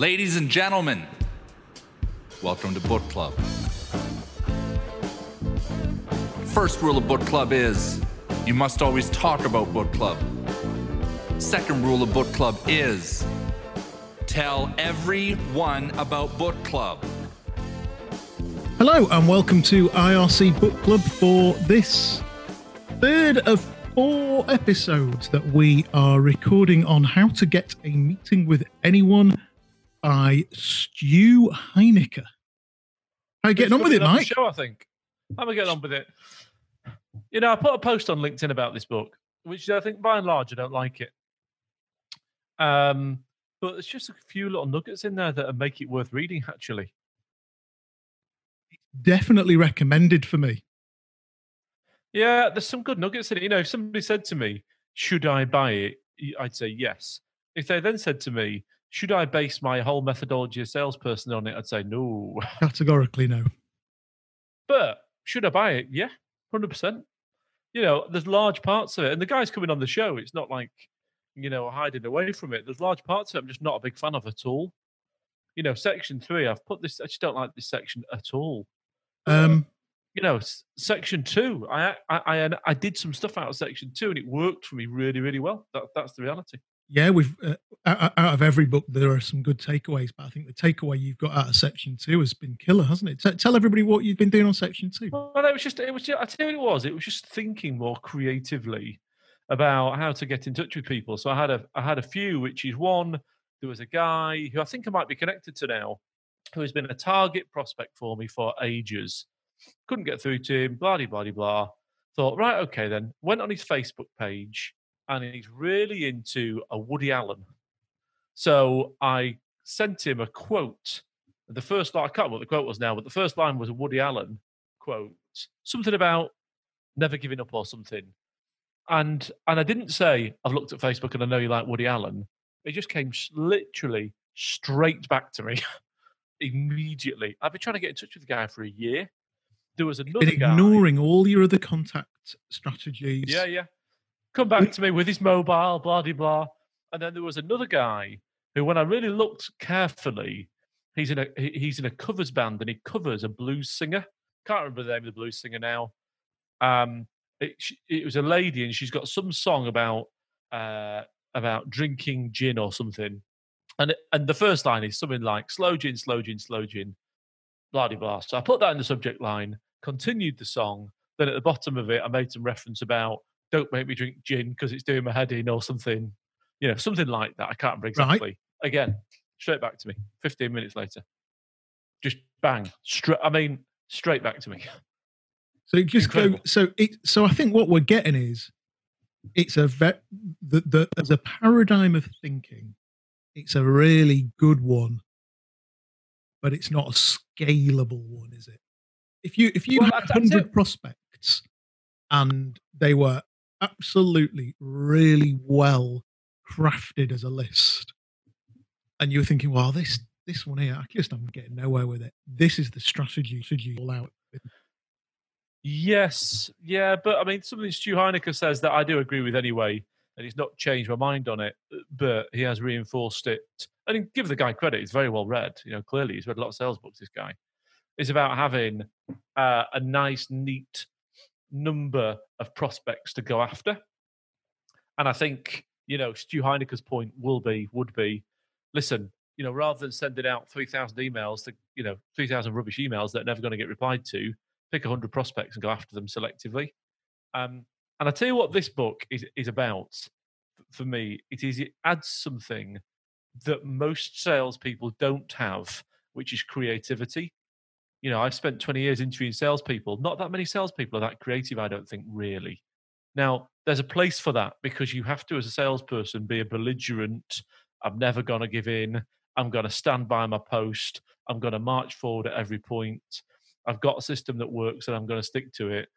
Ladies and gentlemen, welcome to Book Club. First rule of Book Club is you must always talk about Book Club. Second rule of Book Club is tell everyone about Book Club. Hello and welcome to IRC Book Club for this third of four episodes that we are recording on how to get a meeting with anyone by Stu Heinecker. How are you getting on with it, Mike? Show, I think. I'm going to get on with it. You know, I put a post on LinkedIn about this book, which I think by and large I don't like it. But there's just a few little nuggets in there that make it worth reading, actually. Definitely recommended for me. Yeah, there's some good nuggets in it. You know, if somebody said to me, should I buy it? I'd say yes. If they then said to me, should I base my whole methodology as salesperson on it? I'd say no. Categorically no. But should I buy it? Yeah, 100%. You know, there's large parts of it. And the guy's coming on the show. It's not like, you know, hiding away from it. There's large parts of it I'm just not a big fan of at all. You know, section 3, I've put this, I just don't like this section at all. You know, section 2, I did some stuff out of section 2 and it worked for me really, really well. That's the reality. Yeah, we've out of every book, there are some good takeaways, but I think the takeaway you've got out of section 2 has been killer, hasn't it? Tell everybody what you've been doing on section 2. Well, it was just, I tell you what it was just thinking more creatively about how to get in touch with people. So I had a few, which is one, there was a guy who I think I might be connected to now, who has been a target prospect for me for ages. Couldn't get through to him, blah-de-blah-de-blah. Thought, right, okay then. Went on his Facebook page, and he's really into a Woody Allen. So I sent him a quote. The first line, I can't remember what the quote was now, but the first line was a Woody Allen quote. Something about never giving up or something. And I didn't say, I've looked at Facebook and I know you like Woody Allen. It just came literally straight back to me immediately. I've been trying to get in touch with the guy for a year. There was another guy. Ignoring all your other contact strategies. Yeah, yeah. Come back to me with his mobile, blah-de-blah. And then there was another guy who, when I really looked carefully, he's in a covers band and he covers a blues singer. Can't remember the name of the blues singer now. It was a lady and she's got some song about drinking gin or something. And the first line is something like, slow gin, slow gin, slow gin, blah-de-blah. So I put that in the subject line, continued the song. Then at the bottom of it, I made some reference about, don't make me drink gin because it's doing my head in or something. You know, something like that. I can't remember exactly. Right. Again, straight back to me. 15 minutes later. Just bang. Straight back to me. So just go, so I think what we're getting is, it's as a paradigm of thinking, it's a really good one, but it's not a scalable one, is it? If you had 100 prospects and they were absolutely really well crafted as a list, and you were thinking, well, this one here, I'm getting nowhere with it. This is the strategy. Should you allow it? Yes, yeah, but I mean, something Stu Heinecker says that I do agree with anyway, and he's not changed my mind on it, but he has reinforced it. And give the guy credit, he's very well read. You know, clearly he's read a lot of sales books, this guy. It's about having a nice, neat number of prospects to go after. And I think, you know, Stu Heinecker's point would be, listen, you know, rather than sending out 3,000 emails, 3,000 rubbish emails that are never going to get replied to, pick 100 prospects and go after them selectively. And I tell you what this book is about for me. It adds something that most salespeople don't have, which is creativity. You know, I've spent 20 years interviewing salespeople. Not that many salespeople are that creative, I don't think, really. Now, there's a place for that because you have to, as a salesperson, be a belligerent. I'm never going to give in. I'm going to stand by my post. I'm going to march forward at every point. I've got a system that works and I'm going to stick to it.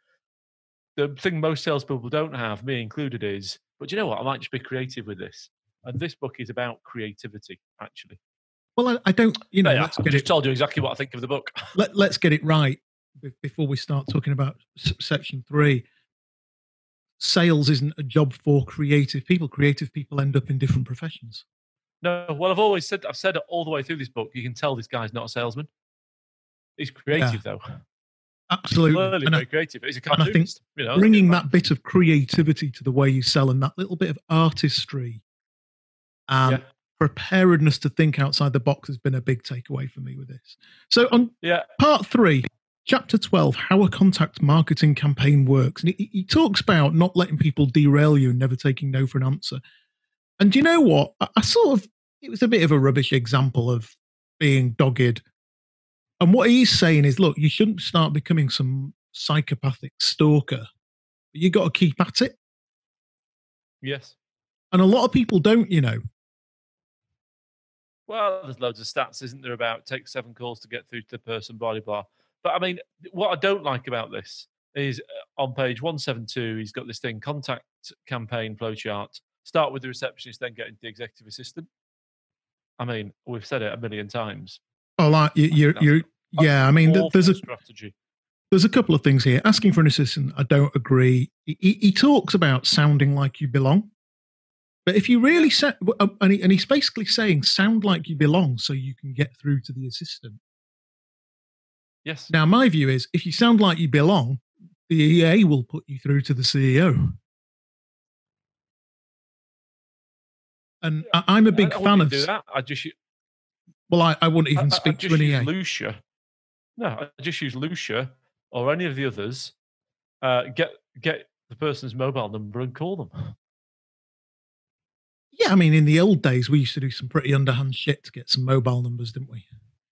The thing most salespeople don't have, me included, is, but you know what? I might just be creative with this. And this book is about creativity, actually. Well, I don't, you know. Yeah, I've just told you exactly what I think of the book. Let's get it right before we start talking about section 3. Sales isn't a job for creative people. Creative people end up in different professions. No, well, I've said it all the way through this book. You can tell this guy's not a salesman. He's creative, though. Absolutely. He's clearly very creative. He's a cartoonist. And I think bringing that bit of creativity to the way you sell and that little bit of artistry and preparedness to think outside the box has been a big takeaway for me with this. So on part 3, chapter 12, how a contact marketing campaign works. And he talks about not letting people derail you and never taking no for an answer. And you know what? I sort of, it was a bit of a rubbish example of being dogged. And what he's saying is, look, you shouldn't start becoming some psychopathic stalker. You got to keep at it. Yes. And a lot of people don't, you know. Well, there's loads of stats, isn't there, about take 7 calls to get through to the person, blah, blah, blah. But I mean, what I don't like about this is on page 172, he's got this thing, contact campaign flowchart. Start with the receptionist, then get into the executive assistant. I mean, we've said it a million times. Oh, like I mean, there's a couple of things here. Asking for an assistant, I don't agree. He talks about sounding like you belong, but if you really set, and he's basically saying, sound like you belong, so you can get through to the assistant. Yes. Now, my view is, if you sound like you belong, the EA will put you through to the CEO. And I'm a big fan of. Do that. I just. Well, I wouldn't even speak to an EA. Lucia. No, I just use Lucia or any of the others. Get the person's mobile number and call them. Yeah, I mean, in the old days, we used to do some pretty underhand shit to get some mobile numbers, didn't we?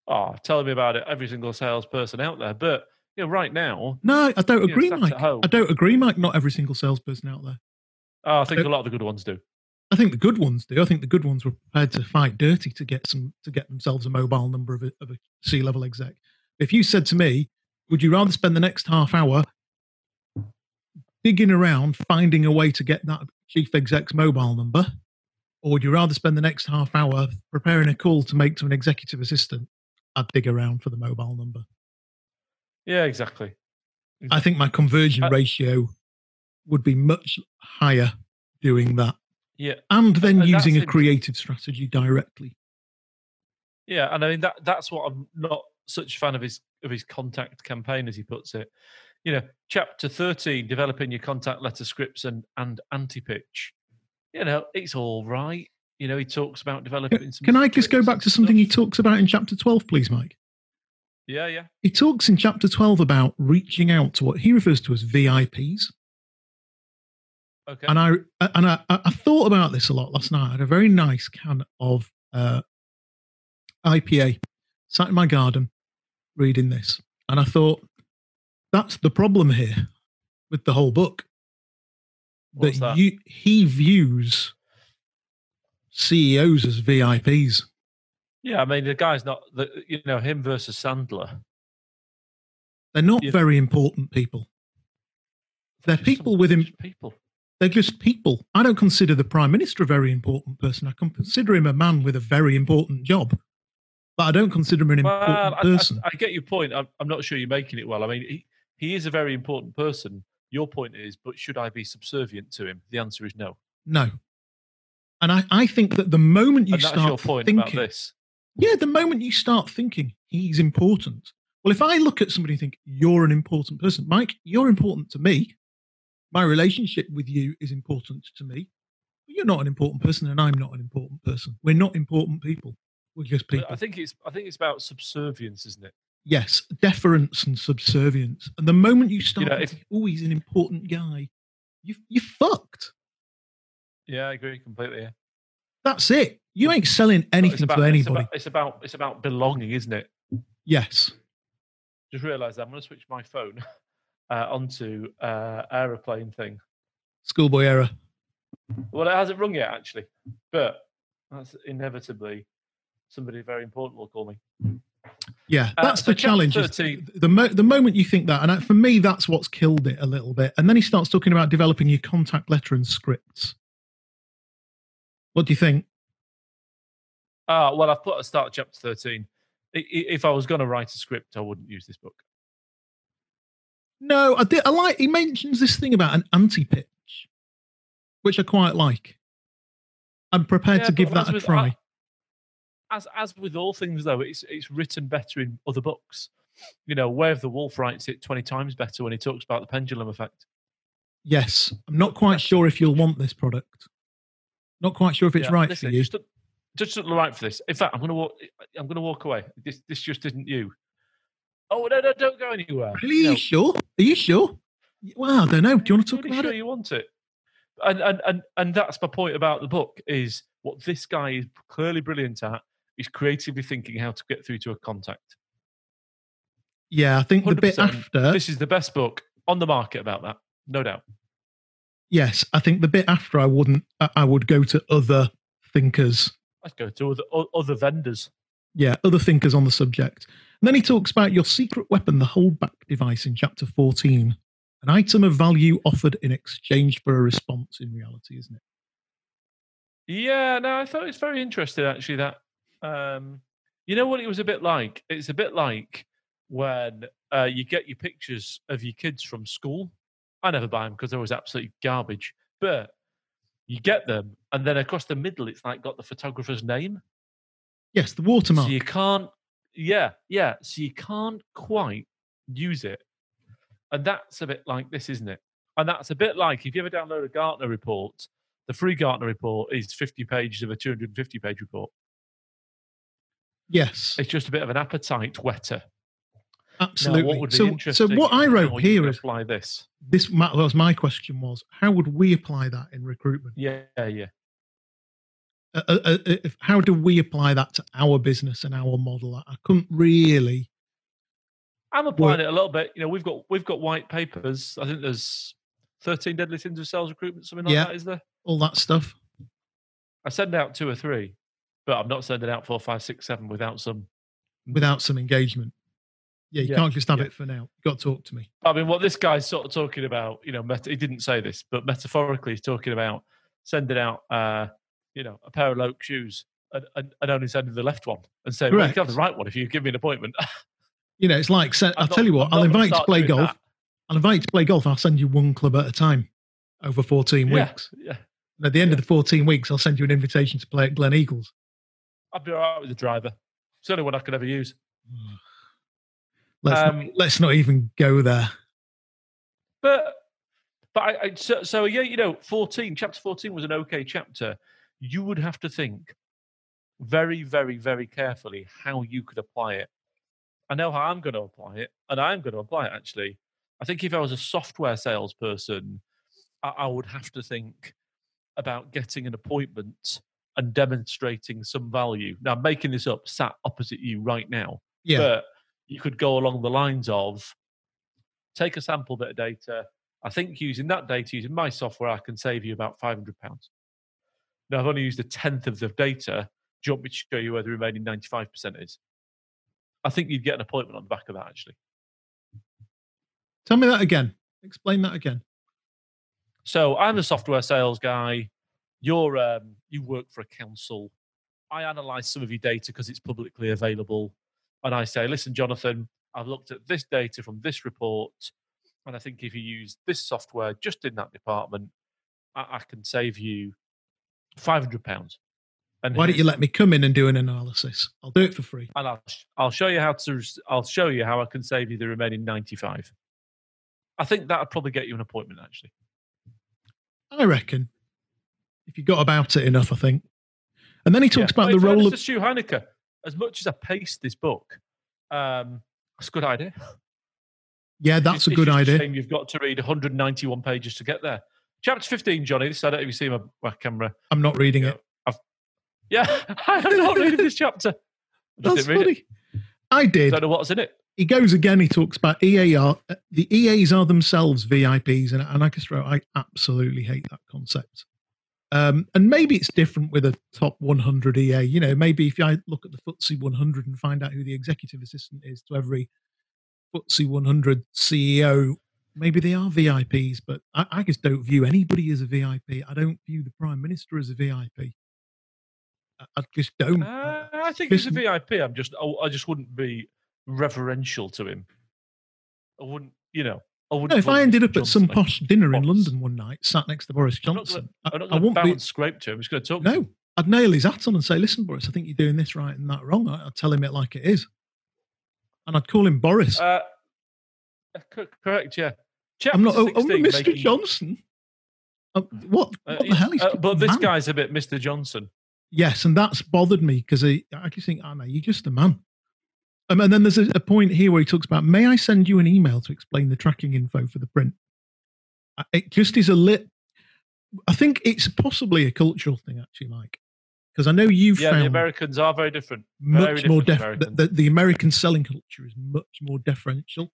Oh, tell me about it, every single salesperson out there. But you know, right now... No, I don't agree, Mike. I don't agree, Mike, not every single salesperson out there. Oh, I think a lot of the good ones do. I think the good ones do. I think the good ones were prepared to fight dirty to get themselves a mobile number of a C-level exec. If you said to me, would you rather spend the next half hour digging around, finding a way to get that chief exec's mobile number, or would you rather spend the next half hour preparing a call to make to an executive assistant? I'd dig around for the mobile number. Yeah, exactly. I think my conversion ratio would be much higher doing that. Yeah, and then using a creative strategy directly. Yeah, and I mean that's what I'm not such a fan of his contact campaign, as he puts it. You know, chapter 13, developing your contact letter scripts and anti-pitch. You know, it's all right. You know, he talks about developing some... Can I just go back to something he talks about in chapter 12, please, Mike? Yeah. He talks in chapter 12 about reaching out to what he refers to as VIPs. Okay. And I thought about this a lot last night. I had a very nice can of IPA, sat in my garden reading this. And I thought, that's the problem here with the whole book. What's that? He views... CEOs as VIPs. Yeah, I mean, the guy's not, him versus Sandler. They're not very important people. They're people within people. They're just people. I don't consider the Prime Minister a very important person. I consider him a man with a very important job, but I don't consider him an important person. I get your point. I'm not sure you're making it well. I mean, he is a very important person. Your point is, but should I be subservient to him? The answer is no. No. And I think that the moment you start thinking, about this. Yeah, the moment you start thinking he's important. Well, if I look at somebody and think you're an important person, Mike, you're important to me. My relationship with you is important to me. You're not an important person, and I'm not an important person. We're not important people. We're just people. But I think it's about subservience, isn't it? Yes, deference and subservience. And the moment you start, thinking, he's an important guy. You're fucked. Yeah, I agree completely. Yeah. That's it. You ain't selling anything to anybody. It's about belonging, isn't it? Yes. Just realised I'm going to switch my phone onto aeroplane thing. Schoolboy error. Well, it hasn't rung yet, actually. But that's inevitably somebody very important will call me. Yeah, that's the challenge. The moment you think that, and for me, that's what's killed it a little bit. And then he starts talking about developing your contact letter and scripts. What do you think? Well, I've put a start at chapter 13. If I was going to write a script, I wouldn't use this book. No, I did. He mentions this thing about an anti-pitch, which I quite like. I'm prepared to give that a try. as with all things, though, it's written better in other books. You know, Way of the Wolf writes it 20 times better when he talks about the pendulum effect. Yes. I'm not quite sure if you'll want this product. Not quite sure if it's right for you. Just doesn't look right for this. In fact, I'm going to walk away. This just isn't you. Oh, no, don't go anywhere. Really? Are you sure? Are you sure? Wow, I don't know. Do you want to talk about it? You want it. And that's my point about the book, is what this guy is clearly brilliant at is creatively thinking how to get through to a contact. Yeah, I think the bit after... This is the best book on the market about that, no doubt. Yes, I think the bit after I would go to other thinkers. I'd go to other vendors. Yeah, other thinkers on the subject. And then he talks about your secret weapon, the holdback device, in chapter 14. An item of value offered in exchange for a response, in reality, isn't it? Yeah, no, I thought it was very interesting, actually, that... you know what it was a bit like? It's a bit like when you get your pictures of your kids from school. I never buy them because they're always absolutely garbage. But you get them, and then across the middle, it's like got the photographer's name. Yes, the watermark. So you can't... Yeah. So you can't quite use it. And that's a bit like this, isn't it? And that's a bit like, if you ever download a Gartner report, the free Gartner report is 50 pages of a 250-page report. Yes. It's just a bit of an appetite wetter. Absolutely. Now, what would be interesting, so what I wrote here is, apply this. That was my question, was how would we apply that in recruitment? Yeah. How do we apply that to our business and our model? I couldn't really. I'm applying it a little bit. You know, we've got white papers. I think there's 13 deadly sins of sales recruitment, something like that, is there? All that stuff. I send out 2 or 3, but I'm not sending out 4, 5, 6, 7 without some engagement. Yeah, you can't just have it for now. You've got to talk to me. I mean, what this guy's sort of talking about, you know, he didn't say this, but metaphorically, he's talking about sending out, you know, a pair of Loke shoes and only sending the left one and saying, well, you can have the right one if you give me an appointment. You know, it's like, I'll invite you to play golf. I'll invite you to play golf. I'll send you one club at a time over 14 weeks. Yeah. And at the end of the 14 weeks, I'll send you an invitation to play at Glen Eagles. I'd be all right with the driver. It's the only one I could ever use. Let's not even go there. But I yeah, you know, chapter 14 was an okay chapter. You would have to think very, very, very carefully how you could apply it. I know how I'm going to apply it, and I'm going to apply it, actually. I think if I was a software salesperson, I would have to think about getting an appointment and demonstrating some value. Now, I'm making this up, sat opposite you right now. Yeah. But you could go along the lines of, take a sample bit of data. I think using that data, using my software, I can save you about £500. Now, I've only used a 10th of the data. Do you want me to show you where the remaining 95% is? I think you'd get an appointment on the back of that, actually. Tell me that again. Explain that again. So I'm a software sales guy. You're you work for a council. I analyse some of your data because it's publicly available. And I say, listen, Jonathan, I've looked at this data from this report. And I think if you use this software just in that department, I can save you £500. And why don't you let me come in and do an analysis? I'll do it for free, and I'll show you how to. I'll show you how I can save you the remaining 95. I think that'll probably get you an appointment. Actually, I reckon if you got about it enough, I think. And then he talks about the role of Stu Heinecker. As much as I paced this book, that's a good idea. Yeah, that's a good idea. You've got to read 191 pages to get there. Chapter 15, Johnny. This I don't even see my camera. I'm not reading it. Yeah, I'm not reading this chapter. That's funny. I did. Don't know what's in it. He goes again, he talks about the EAs are themselves VIPs, and I just wrote, I absolutely hate that concept. And maybe it's different with a top 100 EA. You know, maybe if I look at the FTSE 100 and find out who the executive assistant is to every FTSE 100 CEO, maybe they are VIPs, but I just don't view anybody as a VIP. I don't view the Prime Minister as a VIP. I just don't. I think he's a VIP. I just wouldn't be reverential to him. I wouldn't, you know. I wouldn't. No, if I ended up at some posh dinner in London one night, sat next to Boris Johnson, I wouldn't bounce scrape to him. He's going to talk. No, I'd nail his hat on and say, listen, Boris, I think you're doing this right and that wrong. I'd tell him it like it is. And I'd call him Boris. Correct, yeah. Chapter I'm not 16, Mr. Making... Johnson. What the hell? But this guy's a bit Mr. Johnson. Yes, and that's bothered me because I actually think, oh, no, you're just a man. And then there's a point here where he talks about, may I send you an email to explain the tracking info for the print? It just is a lit. I think it's possibly a cultural thing, actually, Mike, because I know you've found the Americans are very different. The American selling culture is much more deferential,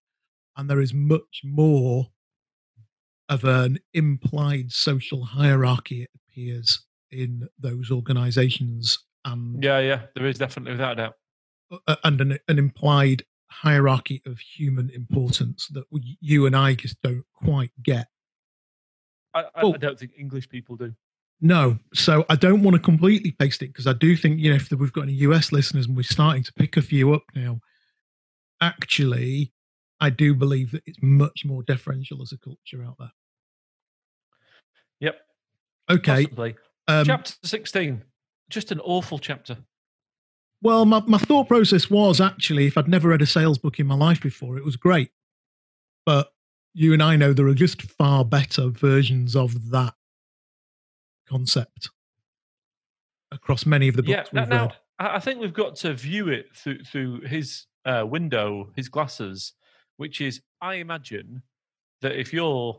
and there is much more of an implied social hierarchy, it appears, in those organizations. There is definitely, without a doubt. And an implied hierarchy of human importance that you and I just don't quite get. I don't think English people do. No. So I don't want to completely paste it because I do think, you know, if we've got any US listeners and we're starting to pick a few up now, actually, I do believe that it's much more deferential as a culture out there. Yep. Okay. Possibly. Chapter 16. Just an awful chapter. Well, my thought process was actually, if I'd never read a sales book in my life before, it was great. But you and I know there are just far better versions of that concept across many of the books we've read. I think we've got to view it through his window, his glasses, which is, I imagine that if you're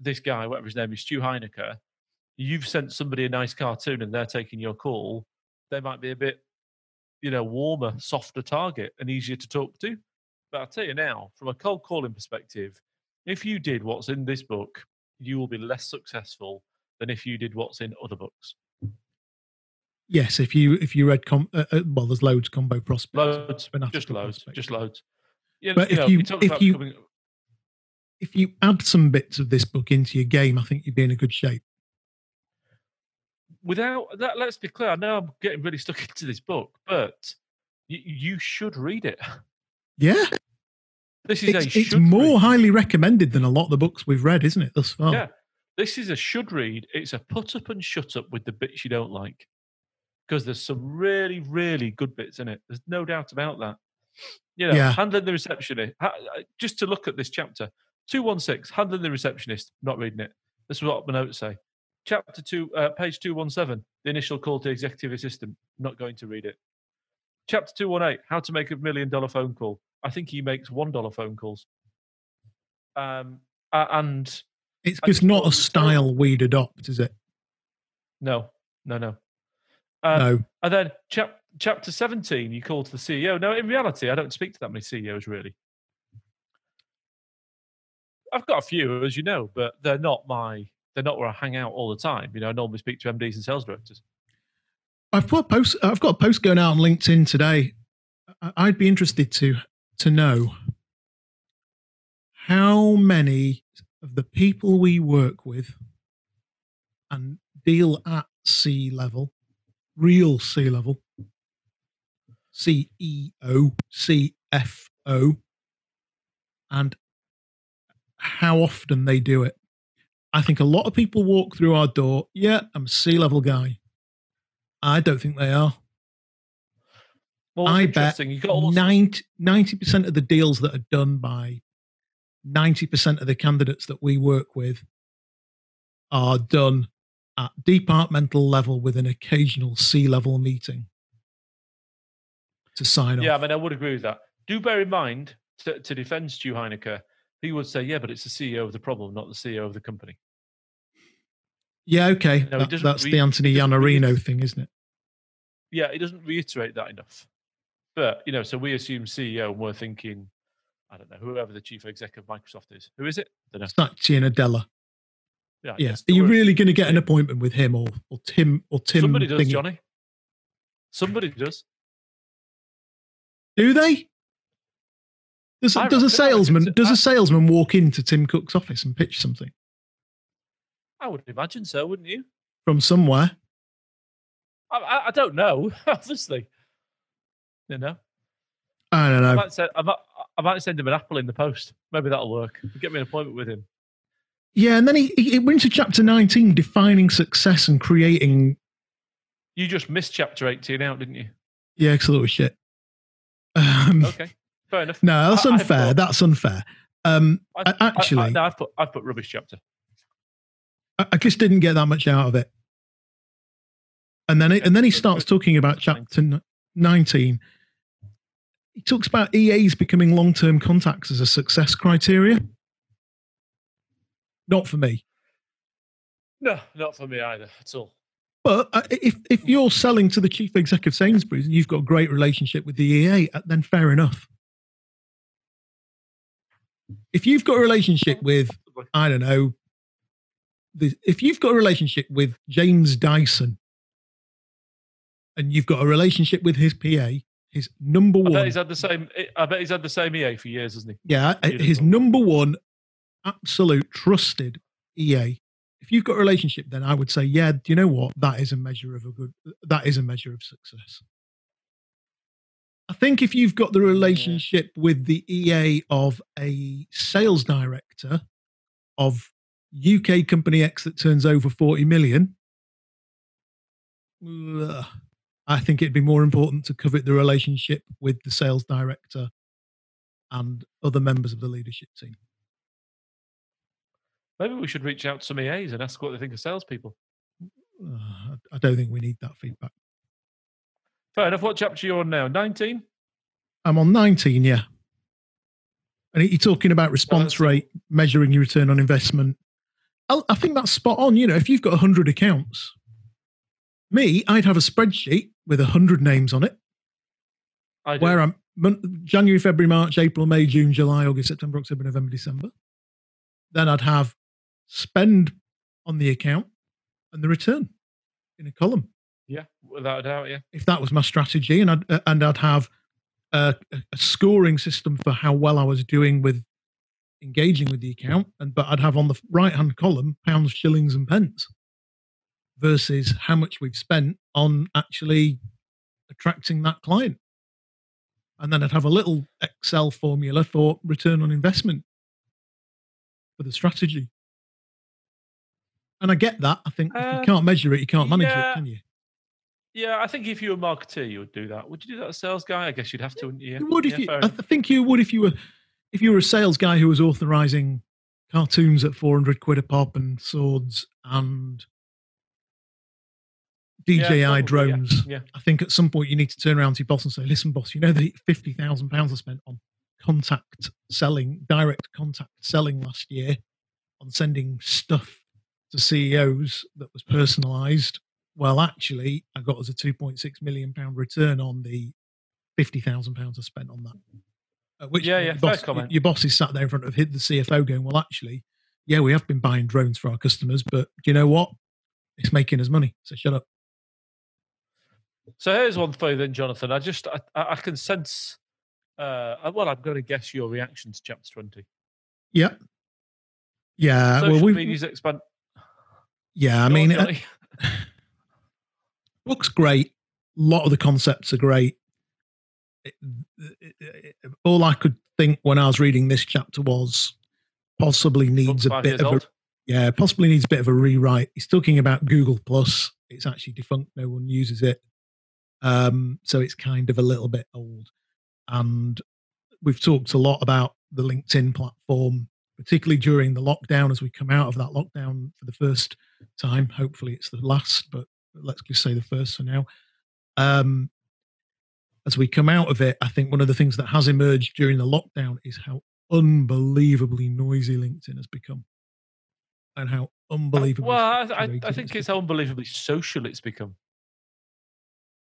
this guy, whatever his name is, Stu Heinecker, you've sent somebody a nice cartoon and they're taking your call, they might be a bit, warmer, softer target and easier to talk to. But I'll tell you now, from a cold calling perspective, if you did what's in this book, you will be less successful than if you did what's in other books. Yes, if you read there's loads combo prospects, just loads. Yeah, but if you add some bits of this book into your game, I think you'd be in a good shape. Without that, let's be clear. I know I'm getting really stuck into this book, but you should read it. Yeah. It's more highly recommended than a lot of the books we've read, isn't it, thus far? Yeah. This is a should read. It's a put up and shut up with the bits you don't like, because there's some really, really good bits in it. There's no doubt about that. Handling the receptionist. Just to look at this chapter, 216, handling the receptionist, not reading it. This is what my notes say. Chapter 2, page 217, the initial call to executive assistant, not going to read it. Chapter 218, how to make $1 million phone call. I think he makes $1 phone calls. And it's just not a style we'd adopt, is it? No. No. And then chapter 17, you call to the CEO. No, in reality, I don't speak to that many CEOs, really. I've got a few, as you know, but they're not where I hang out all the time. I normally speak to MDs and sales directors. I've got a post going out on LinkedIn today. I'd be interested to know how many of the people we work with and deal at sea level, real sea level, CEO, CFO, and how often they do it. I think a lot of people walk through our door, I'm a sea level guy. I don't think they are. Well, I bet 90% of the deals that are done by 90% of the candidates that we work with are done at departmental level with an occasional C-level meeting to sign off. Yeah, I would agree with that. Do bear in mind, to defend Stu Heinecker, he would say, but it's the CEO of the problem, not the CEO of the company. Yeah, okay. That's the Anthony Iannarino thing, isn't it? Yeah, he doesn't reiterate that enough. But, so we assume CEO and we're thinking, I don't know, whoever the chief exec of Microsoft is. Who is it? Satya Nadella. Yeah. Are you really going to get an appointment with him or Tim? Somebody does, thingy? Johnny. Somebody does. Do they? Does a salesman walk into Tim Cook's office and pitch something? I would imagine so, wouldn't you? From somewhere. I don't know, obviously. I don't know. I might send him an apple in the post. Maybe that'll work. Get me an appointment with him. Yeah, and then he went to chapter 19, defining success and creating You just missed chapter 18 out, didn't you? Yeah, because I thought it was shit. Okay, fair enough. No, that's unfair. That's unfair. I've put rubbish chapter. I just didn't get that much out of it. And then he starts talking about chapter 19. He talks about EAs becoming long-term contacts as a success criteria. Not for me. No, not for me either at all. But if you're selling to the chief executive of Sainsbury's and you've got a great relationship with the EA, then fair enough. If you've got a relationship with, I don't know, if you've got a relationship with James Dyson and you've got a relationship with his PA, his number one... I bet he's had the same EA for years, hasn't he? Yeah, his number one absolute trusted EA. If you've got a relationship, then I would say, yeah, do you know what? That is a measure of success. I think if you've got the relationship with the EA of a sales director of UK company X that turns over 40 million, I think it'd be more important to covet the relationship with the sales director and other members of the leadership team. Maybe we should reach out to some EAs and ask what they think of salespeople. I don't think we need that feedback. Fair enough. What chapter are you on now? 19? I'm on 19, yeah. And you're talking about response rate, measuring your return on investment. I think that's spot on. You know, if you've got 100 accounts, me, I'd have a spreadsheet with 100 names on it. I do. Where I'm January, February, March, April, May, June, July, August, September, October, November, December. Then I'd have spend on the account and the return in a column. Yeah, without a doubt, yeah. If that was my strategy, and I'd have a scoring system for how well I was doing with engaging with the account, but I'd have on the right-hand column pounds, shillings and pence versus how much we've spent on actually attracting that client. And then I'd have a little Excel formula for return on investment for the strategy. And I get that. I think if you can't measure it, you can't manage it, can you? Yeah, I think if you were a marketer, you would do that. Would you do that as a sales guy? I guess you'd have to, wouldn't you? You would if you were a sales guy who was authorizing cartoons at 400 quid a pop and swords and DJI drones. Yeah. I think at some point you need to turn around to your boss and say, listen, boss, you know the £50,000 I spent on direct contact selling last year on sending stuff to CEOs that was personalized. Well, actually, I got us a £2.6 million return on the £50,000 I spent on that. At which your boss is sat there in front of the CFO going, well, actually, yeah, we have been buying drones for our customers, but do you know what? It's making us money, so shut up. So here's one for you then, Jonathan. I can sense... I'm going to guess your reaction to chapter 20. Yeah. Yeah. Social media's expand. Yeah, I mean, book's great. A lot of the concepts are great. All I could think when I was reading this chapter was possibly needs a bit of a rewrite. He's talking about Google Plus. It's actually defunct. No one uses it. So it's kind of a little bit old. And we've talked a lot about the LinkedIn platform, particularly during the lockdown, as we come out of that lockdown for the first time. Hopefully it's the last, but let's just say the first for now. As we come out of it, I think one of the things that has emerged during the lockdown is how unbelievably noisy LinkedIn has become. And how unbelievably... Well, I think it's how unbelievably social it's become.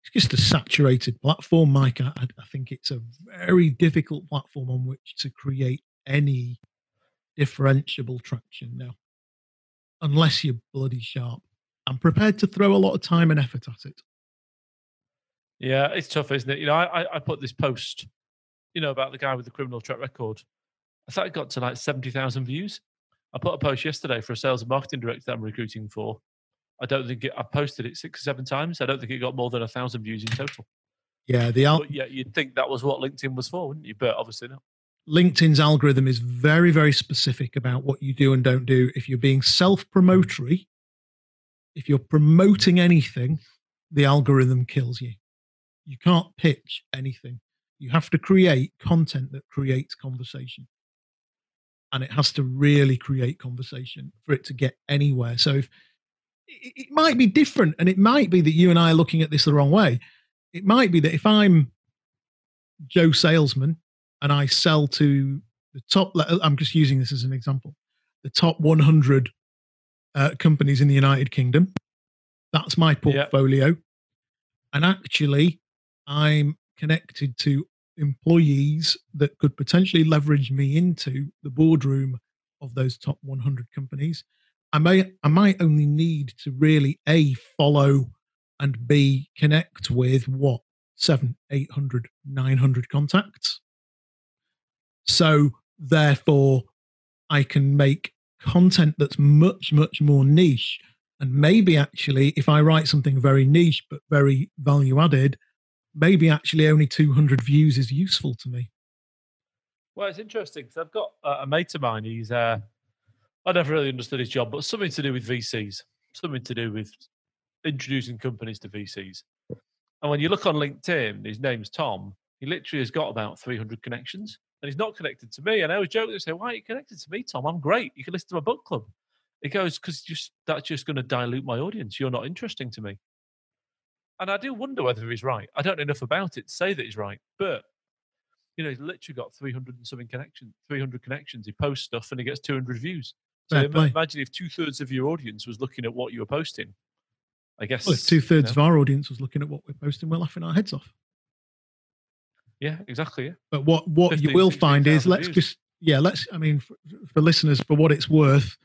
It's just a saturated platform, Mike. I think it's a very difficult platform on which to create any differentiable traction now, unless you're bloody sharp. I'm prepared to throw a lot of time and effort at it. Yeah, it's tough, isn't it? You know, I put this post, you know, about the guy with the criminal track record. I thought it got to like 70,000 views. I put a post yesterday for a sales and marketing director that I'm recruiting for. I posted it 6 or 7 times. I don't think it got more than 1,000 views in total. Yeah, you'd think that was what LinkedIn was for, wouldn't you? But obviously not. LinkedIn's algorithm is very, very specific about what you do and don't do. If you're being self-promotory, if you're promoting anything, the algorithm kills you. You can't pitch anything. You have to create content that creates conversation. And it has to really create conversation for it to get anywhere. So if it might be different, and it might be that you and I are looking at this the wrong way. It might be that if I'm Joe Salesman and I sell to the top, I'm just using this as an example, the top 100 companies in the United Kingdom, that's my portfolio. Yep. And actually, I'm connected to employees that could potentially leverage me into the boardroom of those top 100 companies. I might only need to really A, follow, and B, connect with what? 700, 800, 900 contacts. So therefore, I can make content that's much, much more niche. And maybe actually, if I write something very niche, but very value added, maybe actually only 200 views is useful to me. Well, it's interesting because I've got a mate of mine. He's, I never really understood his job, but something to do with VCs, something to do with introducing companies to VCs. And when you look on LinkedIn, his name's Tom. He literally has got about 300 connections and he's not connected to me. And I always joke and say, why are you connected to me, Tom? I'm great. You can listen to my book club. He goes, because that's just going to dilute my audience. You're not interesting to me. And I do wonder whether he's right. I don't know enough about it to say that he's right. But, you know, he's literally got 300 and something connections, 300 connections. He posts stuff and he gets 200 views. So imagine if 2/3 of your audience was looking at what you were posting. I guess. Well, if 2/3 of our audience was looking at what we're posting, we're laughing our heads off. Yeah, exactly. Yeah. But what 15, you will find is, let's I mean, for listeners, for what it's worth,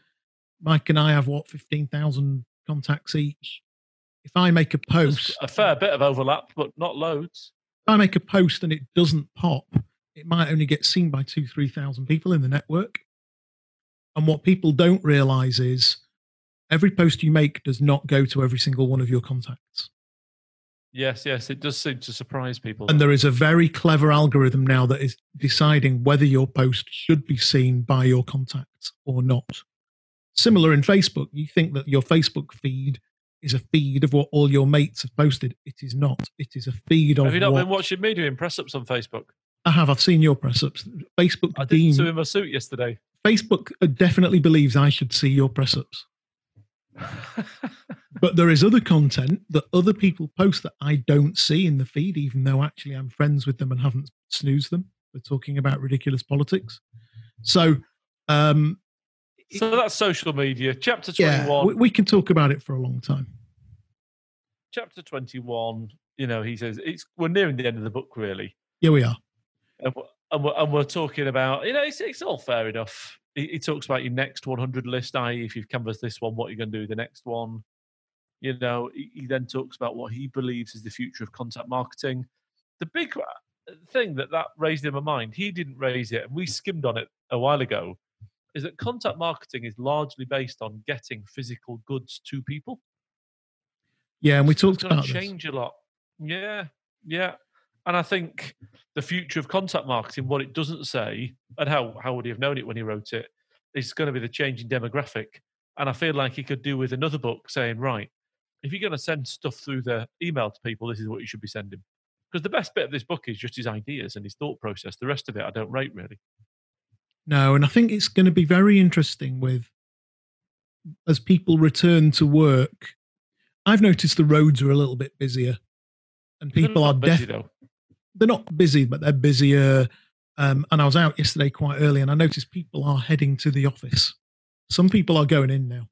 Mike and I have, 15,000 contacts each. If I make a post... There's a fair bit of overlap, but not loads. If I make a post and it doesn't pop, it might only get seen by 2,000-3,000 people in the network. And what people don't realise is every post you make does not go to every single one of your contacts. Yes, it does seem to surprise people. And there is a very clever algorithm now that is deciding whether your post should be seen by your contacts or not. Similar in Facebook, you think that your Facebook feed is a feed of what all your mates have posted. It is not. It is a feed of what... Have you not been watching me doing press-ups on Facebook? I have. I've seen your press-ups. Facebook... I did two in my suit yesterday. Facebook definitely believes I should see your press-ups. But there is other content that other people post that I don't see in the feed, even though actually I'm friends with them and haven't snoozed them. They're talking about ridiculous politics. So that's social media. Chapter 21. Yeah, we can talk about it for a long time. Chapter 21, you know, he says, we're nearing the end of the book, really. Yeah, we are. And we're talking about, you know, it's all fair enough. He talks about your next 100 list, i.e. if you've canvassed this one, what are you going to do with the next one? You know, he then talks about what he believes is the future of contact marketing. The big thing that raised in my mind, he didn't raise it, and we skimmed on it a while ago, is that contact marketing is largely based on getting physical goods to people. Yeah, and we talked about this. It's going to change a lot. Yeah. And I think the future of contact marketing, what it doesn't say, and how would he have known it when he wrote it, is going to be the changing demographic. And I feel like he could do with another book saying, right, if you're going to send stuff through the email to people, this is what you should be sending. Because the best bit of this book is just his ideas and his thought process. The rest of it I don't rate, really. No, and I think it's going to be very interesting as people return to work. I've noticed the roads are a little bit busier, and people are definitely they're not busy, but they're busier. And I was out yesterday quite early, and I noticed people are heading to the office. Some people are going in now,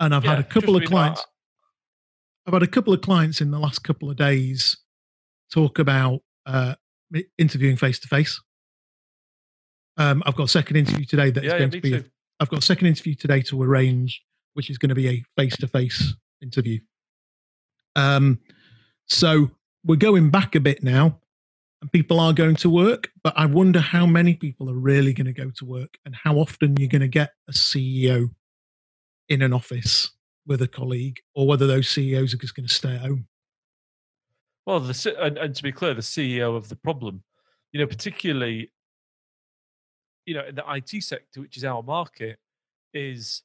and I've had a couple of clients. I've had a couple of clients in the last couple of days talk about interviewing face to face. I've got a second interview today that is going to be. I've got a second interview today to arrange, which is going to be a face-to-face interview. So we're going back a bit now, and people are going to work. But I wonder how many people are really going to go to work, and how often you're going to get a CEO in an office with a colleague, or whether those CEOs are just going to stay at home. Well, and to be clear, the CEO of the problem, you know, particularly. You know, in the IT sector, which is our market, is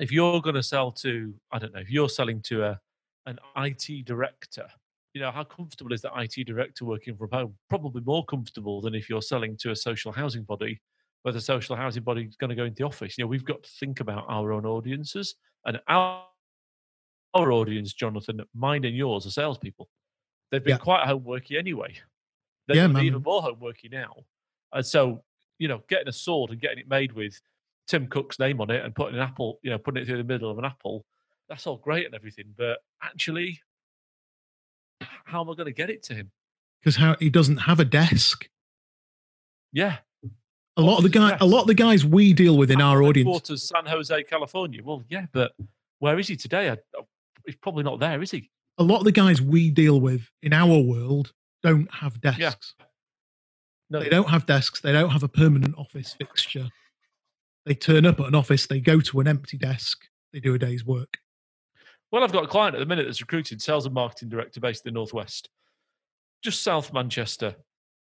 if you're going to sell to, I don't know, if you're selling to a an IT director. You know, how comfortable is the IT director working from home? Probably more comfortable than if you're selling to a social housing body, where the social housing body is going to go into the office. You know, we've got to think about our own audiences, and our audience, Jonathan, mine and yours, are salespeople. They've been quite homeworky anyway. They're even more homeworky now. And so, you know, getting a sword and getting it made with Tim Cook's name on it and putting an apple, you know, putting it through the middle of an apple, that's all great and everything. But actually, how am I going to get it to him? Because he doesn't have a desk. Yeah. A lot of the guys we deal with in our audience. Quarters, San Jose, California. Well, yeah, but where is he today? He's probably not there, is he? A lot of the guys we deal with in our world don't have desks. Yeah. No. They don't have desks. They don't have a permanent office fixture. They turn up at an office. They go to an empty desk. They do a day's work. Well, I've got a client at the minute that's recruited sales and marketing director based in the Northwest, just south Manchester.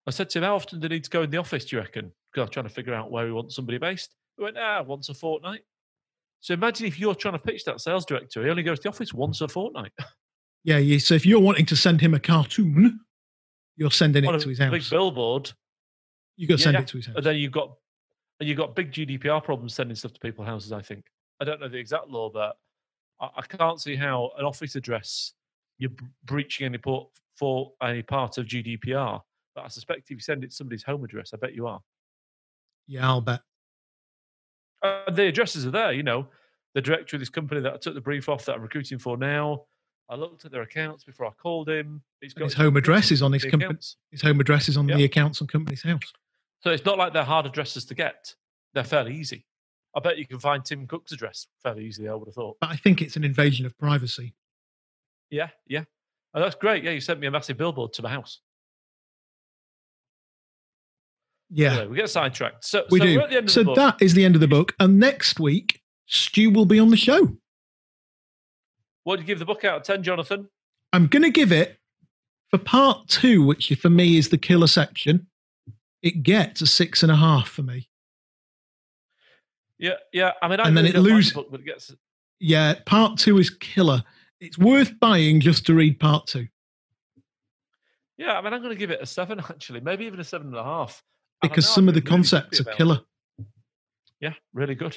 I said to him, how often do they need to go in the office, do you reckon? Because I was trying to figure out where he wants somebody based. He went, once a fortnight. So imagine if you're trying to pitch that sales director, he only goes to the office once a fortnight. Yeah, so if you're wanting to send him a cartoon, you're sending it to his house. Big billboard. You've got to send it to his house. And then you've got big GDPR problems sending stuff to people's houses, I think. I don't know the exact law, but I can't see how an office address, you're breaching any part for any part of GDPR. But I suspect if you send it to somebody's home address, I bet you are. Yeah, I'll bet. The addresses are there, you know. The director of this company that I took the brief off that I'm recruiting for now, I looked at their accounts before I called him. He's got his home address is on his company. His home address is on the accounts on Companies House. So it's not like they're hard addresses to get. They're fairly easy. I bet you can find Tim Cook's address fairly easily, I would have thought. But I think it's an invasion of privacy. Yeah. And that's great. Yeah, you sent me a massive billboard to my house. Yeah. Anyway, we get sidetracked. So we do. We're at the end of the book. That is the end of the book. And next week, Stu will be on the show. What do you give the book out of 10, Jonathan? I'm going to give it, for part two, which for me is the killer section, it gets a 6.5 for me. Yeah. I mean, and then it loses. Book, but it gets... Yeah, part two is killer. It's worth buying just to read part two. Yeah, I mean, I'm going to give it a 7, actually, maybe even a 7.5. Because some of the concepts are killer. Yeah, really good.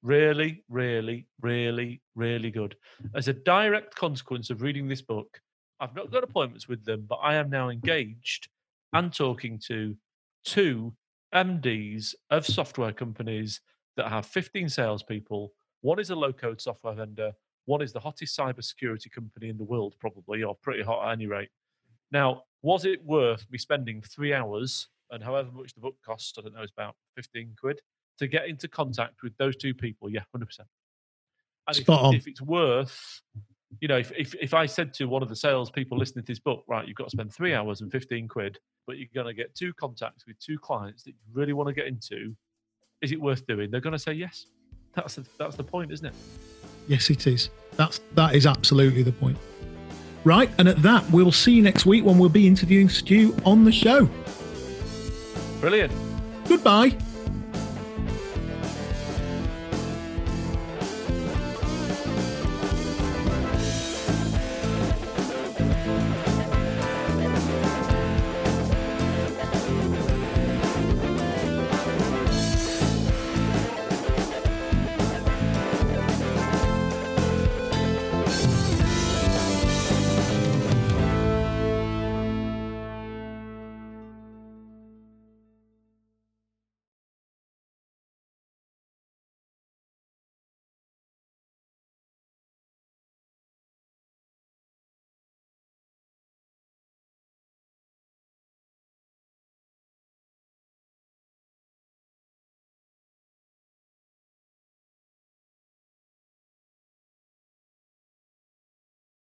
Really, really, really, really good. As a direct consequence of reading this book, I've not got appointments with them, but I am now engaged and talking to 2 MDs of software companies that have 15 salespeople. One is a low-code software vendor. One is the hottest cybersecurity company in the world, probably, or pretty hot at any rate. Now, was it worth me spending 3 hours and however much the book costs, I don't know, it's about 15 quid, to get into contact with those 2 people? Yeah, 100%. And if it's worth, you know, if I said to one of the salespeople listening to this book, right, you've got to spend 3 hours and 15 quid, but you're going to get 2 contacts with 2 clients that you really want to get into, is it worth doing? They're going to say yes. That's the point, isn't it? Yes, it is. That is absolutely the point. Right, and at that, we'll see you next week when we'll be interviewing Stu on the show. Brilliant. Goodbye.